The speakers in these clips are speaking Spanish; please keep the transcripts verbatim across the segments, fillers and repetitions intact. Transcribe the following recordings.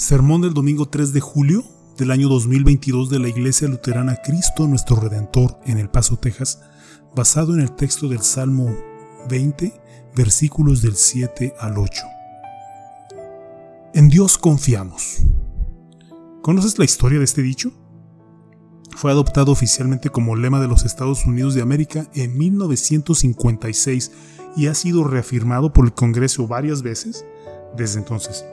Sermón del domingo tres de julio del año dos mil veintidós de la Iglesia Luterana Cristo Nuestro Redentor en El Paso, Texas, basado en el texto del Salmo veinte, versículos del siete al ocho. En Dios confiamos. ¿Conoces la historia de este dicho? Fue adoptado oficialmente como lema de los Estados Unidos de América en mil novecientos cincuenta y seis y ha sido reafirmado por el Congreso varias veces desde entonces.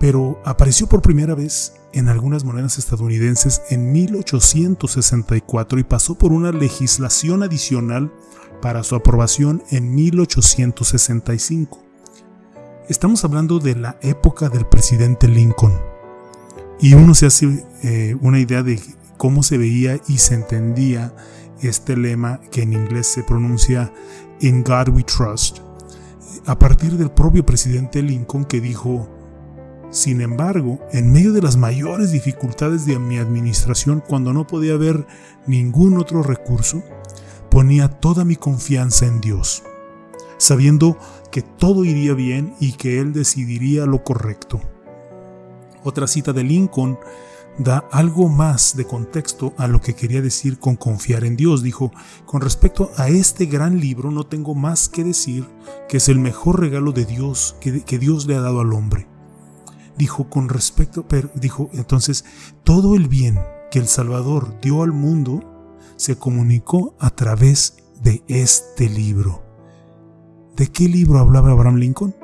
Pero apareció por primera vez en algunas monedas estadounidenses en mil ochocientos sesenta y cuatro y pasó por una legislación adicional para su aprobación en mil ochocientos sesenta y cinco. Estamos hablando de la época del presidente Lincoln, y uno se hace eh, una idea de cómo se veía y se entendía este lema, que en inglés se pronuncia In God We Trust, a partir del propio presidente Lincoln, que dijo: sin embargo, en medio de las mayores dificultades de mi administración, cuando no podía ver ningún otro recurso, ponía toda mi confianza en Dios, sabiendo que todo iría bien y que Él decidiría lo correcto. Otra cita de Lincoln da algo más de contexto a lo que quería decir con confiar en Dios. Dijo: con respecto a este gran libro no tengo más que decir que es el mejor regalo de Dios que, que Dios le ha dado al hombre. Dijo con respecto, pero dijo entonces, todo el bien que el Salvador dio al mundo se comunicó a través de este libro. ¿De qué libro hablaba Abraham Lincoln?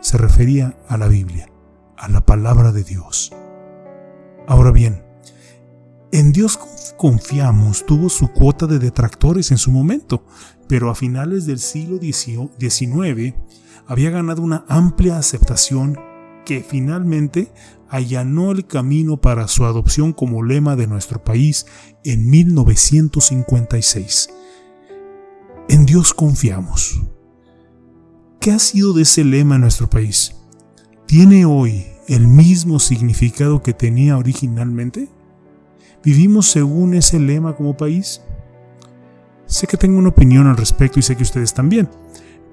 Se refería a la Biblia, a la palabra de Dios. Ahora bien, En Dios confiamos tuvo su cuota de detractores en su momento, pero a finales del siglo diecinueve había ganado una amplia aceptación que finalmente allanó el camino para su adopción como lema de nuestro país en mil novecientos cincuenta y seis. En Dios confiamos. ¿Qué ha sido de ese lema en nuestro país? ¿Tiene hoy el mismo significado que tenía originalmente? ¿Vivimos según ese lema como país? Sé que tengo una opinión al respecto y sé que ustedes también.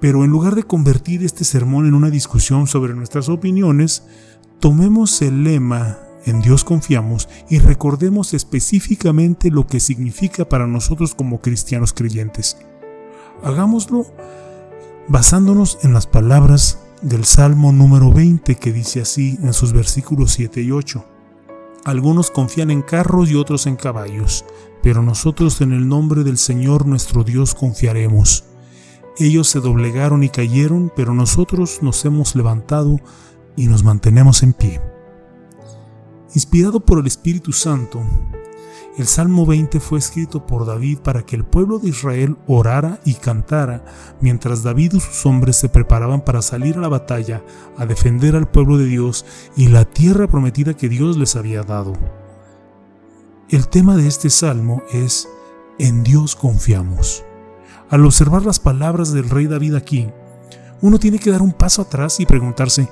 Pero en lugar de convertir este sermón en una discusión sobre nuestras opiniones, tomemos el lema En Dios confiamos y recordemos específicamente lo que significa para nosotros como cristianos creyentes. Hagámoslo basándonos en las palabras del Salmo número veinte, que dice así en sus versículos siete y ocho. Algunos confían en carros y otros en caballos, pero nosotros en el nombre del Señor nuestro Dios confiaremos. Ellos se doblegaron y cayeron, pero nosotros nos hemos levantado y nos mantenemos en pie. Inspirado por el Espíritu Santo, el Salmo veinte fue escrito por David para que el pueblo de Israel orara y cantara mientras David y sus hombres se preparaban para salir a la batalla a defender al pueblo de Dios y la tierra prometida que Dios les había dado. El tema de este salmo es En Dios confiamos. Al observar las palabras del rey David aquí, uno tiene que dar un paso atrás y preguntarse,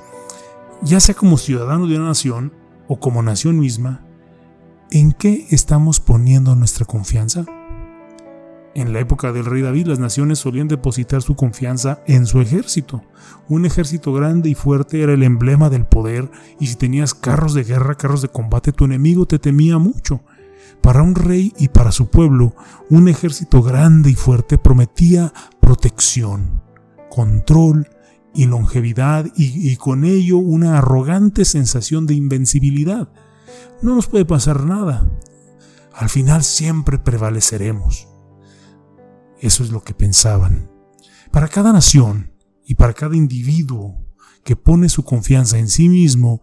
ya sea como ciudadano de una nación o como nación misma, ¿en qué estamos poniendo nuestra confianza? En la época del rey David, las naciones solían depositar su confianza en su ejército. Un ejército grande y fuerte era el emblema del poder, y si tenías carros de guerra, carros de combate, tu enemigo te temía mucho. Para un rey y para su pueblo, un ejército grande y fuerte prometía protección, control y longevidad, y, y con ello una arrogante sensación de invencibilidad. No nos puede pasar nada. Al final siempre prevaleceremos. Eso es lo que pensaban. Para cada nación y para cada individuo que pone su confianza en sí mismo,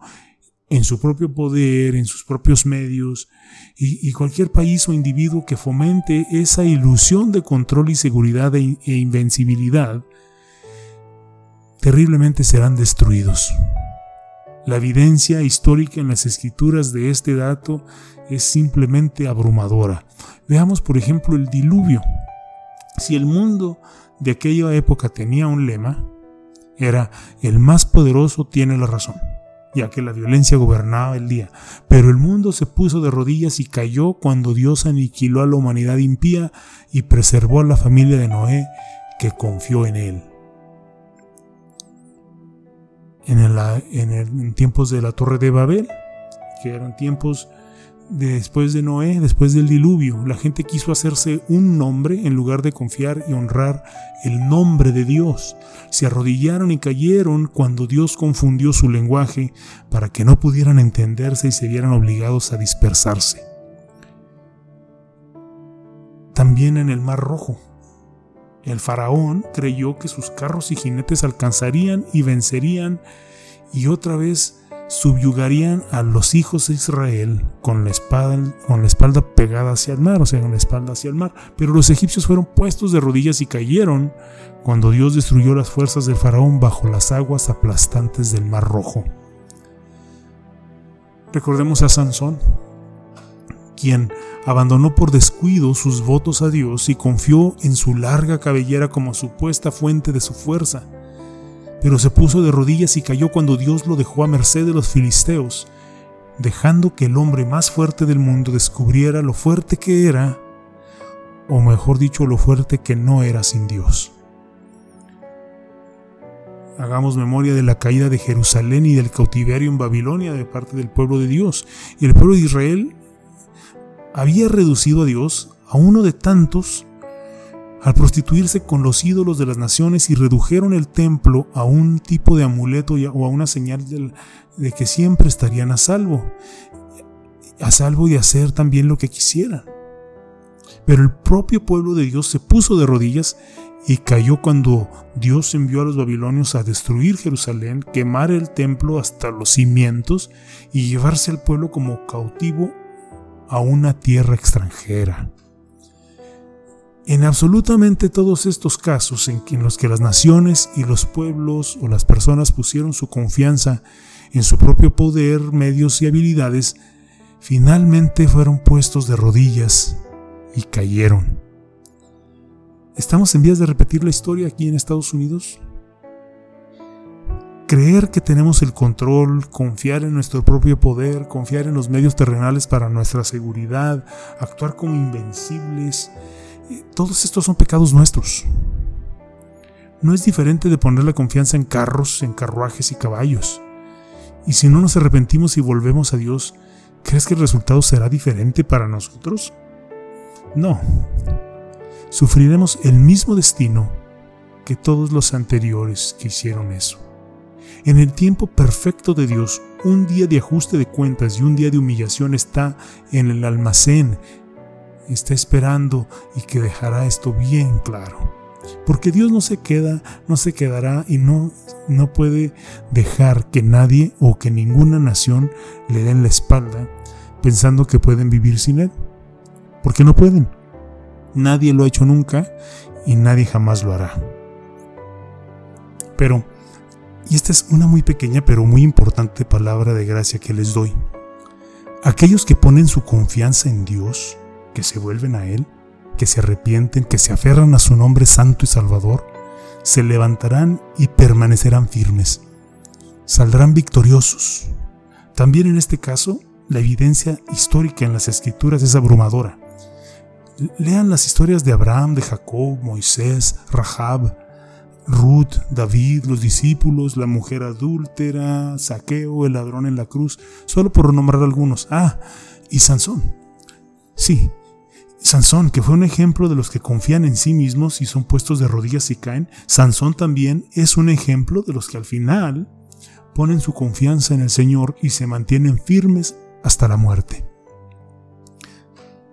en su propio poder, en sus propios medios, y, y cualquier país o individuo que fomente esa ilusión de control y seguridad e, e invencibilidad, terriblemente serán destruidos. La evidencia histórica en las escrituras de este dato es simplemente abrumadora. Veamos, por ejemplo, el diluvio. Si el mundo de aquella época tenía un lema, era: el más poderoso tiene la razón, ya que la violencia gobernaba el día. Pero el mundo se puso de rodillas y cayó cuando Dios aniquiló a la humanidad impía y preservó a la familia de Noé, que confió en él. en, el, en, el, en tiempos de la Torre de Babel, que eran tiempos de después de Noé, después del diluvio. La gente quiso hacerse un nombre en lugar de confiar y honrar el nombre de Dios. Se arrodillaron y cayeron cuando Dios confundió su lenguaje para que no pudieran entenderse y se vieran obligados a dispersarse. También en el Mar Rojo, el faraón creyó que sus carros y jinetes alcanzarían y vencerían y otra vez subyugarían a los hijos de Israel con la espada, con la espalda pegada hacia el mar, o sea, con la espalda hacia el mar. Pero los egipcios fueron puestos de rodillas y cayeron cuando Dios destruyó las fuerzas del faraón bajo las aguas aplastantes del Mar Rojo. Recordemos a Sansón, quien abandonó por descuido sus votos a Dios y confió en su larga cabellera como supuesta fuente de su fuerza. Pero se puso de rodillas y cayó cuando Dios lo dejó a merced de los filisteos, dejando que el hombre más fuerte del mundo descubriera lo fuerte que era, o mejor dicho, lo fuerte que no era sin Dios. Hagamos memoria de la caída de Jerusalén y del cautiverio en Babilonia de parte del pueblo de Dios. Y el pueblo de Israel había reducido a Dios a uno de tantos al prostituirse con los ídolos de las naciones y redujeron el templo a un tipo de amuleto o a una señal de que siempre estarían a salvo, a salvo de hacer también lo que quisieran. Pero el propio pueblo de Dios se puso de rodillas y cayó cuando Dios envió a los babilonios a destruir Jerusalén, quemar el templo hasta los cimientos y llevarse al pueblo como cautivo a una tierra extranjera. En absolutamente todos estos casos en los que las naciones y los pueblos o las personas pusieron su confianza en su propio poder, medios y habilidades, finalmente fueron puestos de rodillas y cayeron. ¿Estamos en vías de repetir la historia aquí en Estados Unidos? Creer que tenemos el control, confiar en nuestro propio poder, confiar en los medios terrenales para nuestra seguridad, actuar como invencibles. Todos estos son pecados nuestros. No es diferente de poner la confianza en carros, en carruajes y caballos. Y si no nos arrepentimos y volvemos a Dios, ¿crees que el resultado será diferente para nosotros? No. Sufriremos el mismo destino que todos los anteriores que hicieron eso. En el tiempo perfecto de Dios, un día de ajuste de cuentas y un día de humillación está en el almacén, está esperando y que dejará esto bien claro. Porque Dios no se queda, no se quedará y no, no puede dejar que nadie o que ninguna nación le den la espalda pensando que pueden vivir sin Él. Porque no pueden. Nadie lo ha hecho nunca y nadie jamás lo hará. Pero, y esta es una muy pequeña pero muy importante palabra de gracia que les doy. Aquellos que ponen su confianza en Dios, que se vuelven a Él, que se arrepienten, que se aferran a su nombre santo y salvador, se levantarán y permanecerán firmes. Saldrán victoriosos. También en este caso, la evidencia histórica en las Escrituras es abrumadora. Lean las historias de Abraham, de Jacob, Moisés, Rahab, Ruth, David, los discípulos, la mujer adúltera, Zaqueo, el ladrón en la cruz, solo por nombrar algunos. Ah, y Sansón. Sí, Sansón, que fue un ejemplo de los que confían en sí mismos y son puestos de rodillas y caen. Sansón también es un ejemplo de los que al final ponen su confianza en el Señor y se mantienen firmes hasta la muerte.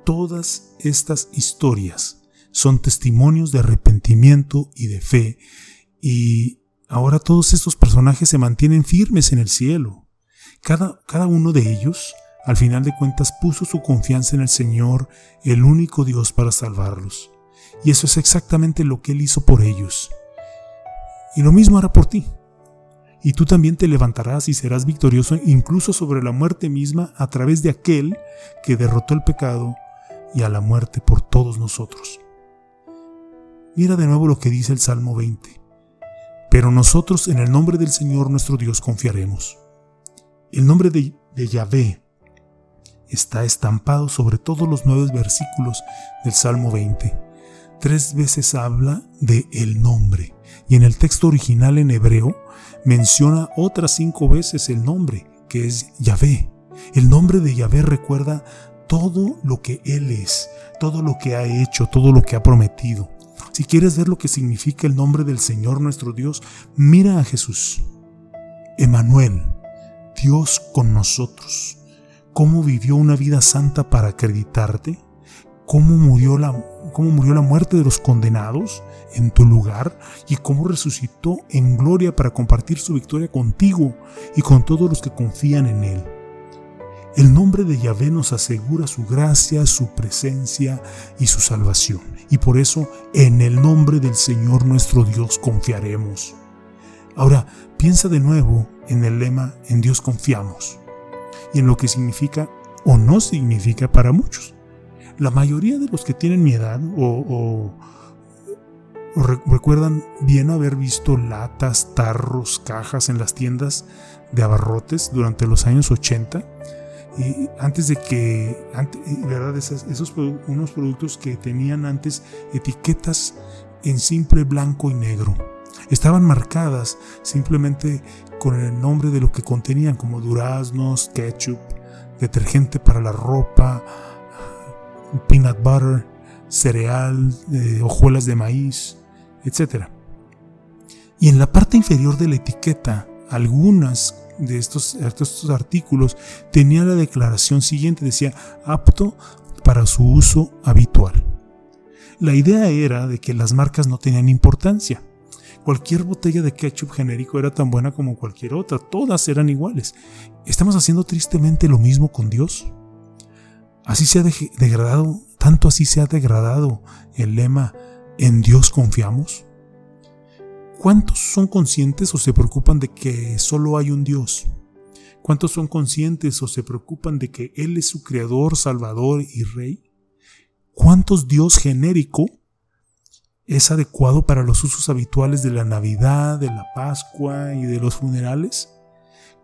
Todas estas historias son testimonios de arrepentimiento y de fe, y ahora todos estos personajes se mantienen firmes en el cielo. Cada, cada uno de ellos, al final de cuentas, puso su confianza en el Señor, el único Dios, para salvarlos. Y eso es exactamente lo que Él hizo por ellos. Y lo mismo hará por ti. Y tú también te levantarás y serás victorioso incluso sobre la muerte misma a través de aquel que derrotó el pecado y a la muerte por todos nosotros. Mira de nuevo lo que dice el Salmo veinte. Pero nosotros en el nombre del Señor nuestro Dios confiaremos. El nombre de, de Yahvé está estampado sobre todos los nueve versículos del Salmo veinte. Tres veces habla de el nombre. y en el texto original en hebreo menciona otras cinco veces el nombre, que es Yahvé. El nombre de Yahvé recuerda todo lo que Él es, todo lo que ha hecho, todo lo que ha prometido. Si quieres ver lo que significa el nombre del Señor nuestro Dios, mira a Jesús. Emanuel, Dios con nosotros. ¿Cómo vivió una vida santa para acreditarte? ¿Cómo murió la cómo murió la muerte de los condenados en tu lugar y cómo resucitó en gloria para compartir su victoria contigo y con todos los que confían en Él? El nombre de Yahvé nos asegura su gracia, su presencia y su salvación. Y por eso, en el nombre del Señor nuestro Dios confiaremos. Ahora, piensa de nuevo en el lema En Dios Confiamos y en lo que significa o no significa para muchos. La mayoría de los que tienen mi edad o, o, o recuerdan bien haber visto latas, tarros, cajas en las tiendas de abarrotes durante los años ochenta, y antes de que, antes, ¿verdad? Esos, esos unos productos que tenían antes etiquetas en simple blanco y negro. Estaban marcadas simplemente con el nombre de lo que contenían, como duraznos, ketchup, detergente para la ropa, peanut butter, cereal, eh, hojuelas de maíz, etcétera. Y en la parte inferior de la etiqueta, algunas de estos, estos artículos tenían la declaración siguiente, decía, apto para su uso habitual. La idea era de que las marcas no tenían importancia. Cualquier botella de ketchup genérico era tan buena como cualquier otra, todas eran iguales. ¿Estamos haciendo tristemente lo mismo con Dios? Así se ha degradado, tanto así se ha degradado el lema En Dios Confiamos. ¿Cuántos son conscientes o se preocupan de que solo hay un Dios? ¿Cuántos son conscientes o se preocupan de que Él es su creador, salvador y rey? ¿Cuántos Dios genérico es adecuado para los usos habituales de la Navidad, de la Pascua y de los funerales?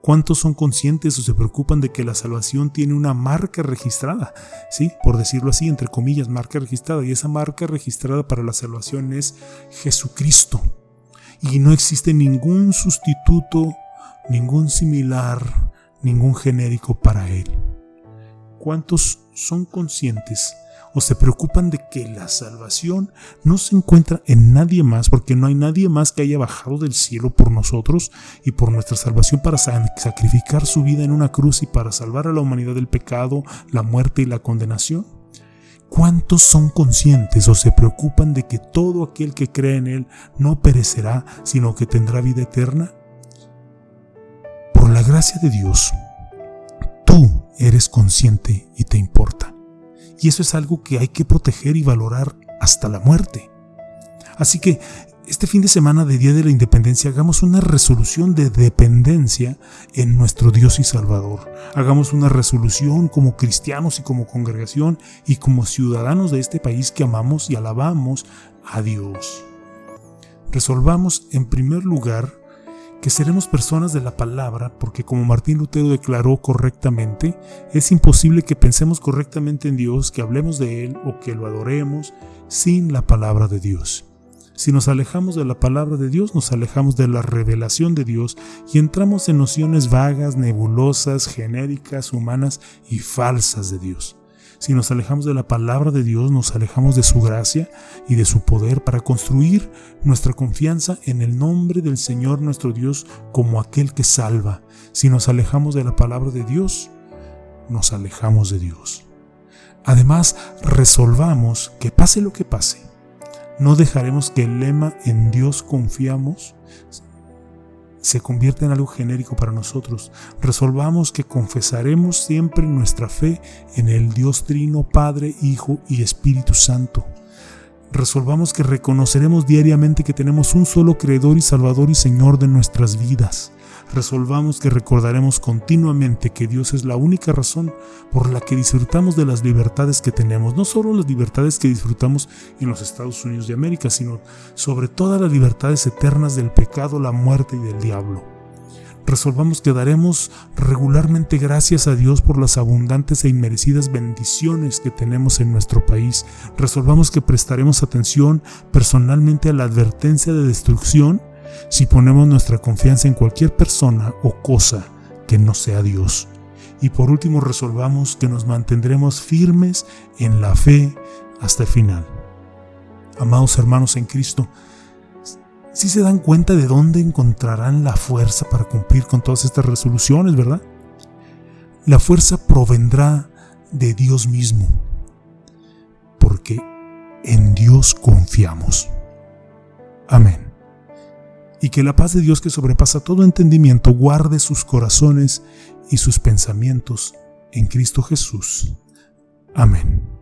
¿Cuántos son conscientes o se preocupan de que la salvación tiene una marca registrada? Sí, por decirlo así, entre comillas, marca registrada. Y esa marca registrada para la salvación es Jesucristo. Y no existe ningún sustituto, ningún similar, ningún genérico para Él. ¿Cuántos son conscientes o se preocupan de que la salvación no se encuentra en nadie más, porque no hay nadie más que haya bajado del cielo por nosotros y por nuestra salvación para sacrificar su vida en una cruz y para salvar a la humanidad del pecado, la muerte y la condenación? ¿Cuántos son conscientes o se preocupan de que todo aquel que cree en Él no perecerá, sino que tendrá vida eterna? Por la gracia de Dios, tú eres consciente y te importa. Y eso es algo que hay que proteger y valorar hasta la muerte. Así que este fin de semana de Día de la Independencia hagamos una resolución de dependencia en nuestro Dios y Salvador. Hagamos una resolución como cristianos y como congregación y como ciudadanos de este país que amamos y alabamos a Dios. Resolvamos en primer lugar que seremos personas de la palabra, porque como Martín Lutero declaró correctamente, es imposible que pensemos correctamente en Dios, que hablemos de Él o que lo adoremos sin la palabra de Dios. Si nos alejamos de la palabra de Dios, nos alejamos de la revelación de Dios y entramos en nociones vagas, nebulosas, genéricas, humanas y falsas de Dios. Si nos alejamos de la palabra de Dios, nos alejamos de su gracia y de su poder para construir nuestra confianza en el nombre del Señor nuestro Dios como aquel que salva. Si nos alejamos de la palabra de Dios, nos alejamos de Dios. Además, resolvamos que pase lo que pase, no dejaremos que el lema En Dios Confiamos se convierte en algo genérico para nosotros. Resolvamos que confesaremos siempre nuestra fe en el Dios Trino, Padre, Hijo y Espíritu Santo. Resolvamos que reconoceremos diariamente que tenemos un solo Creador y Salvador y Señor de nuestras vidas. Resolvamos que recordaremos continuamente que Dios es la única razón por la que disfrutamos de las libertades que tenemos, no solo las libertades que disfrutamos en los Estados Unidos de América, sino sobre todas las libertades eternas del pecado, la muerte y del diablo. resolvamos que daremos regularmente gracias a Dios por las abundantes e inmerecidas bendiciones que tenemos en nuestro país. Resolvamos que prestaremos atención personalmente a la advertencia de destrucción si ponemos nuestra confianza en cualquier persona o cosa que no sea Dios. Y por último, resolvamos que nos mantendremos firmes en la fe hasta el final. Amados hermanos en Cristo, ¿sí se dan cuenta de dónde encontrarán la fuerza para cumplir con todas estas resoluciones, verdad? La fuerza provendrá de Dios mismo, porque en Dios confiamos. Amén. Y que la paz de Dios, que sobrepasa todo entendimiento, guarde sus corazones y sus pensamientos en Cristo Jesús. Amén.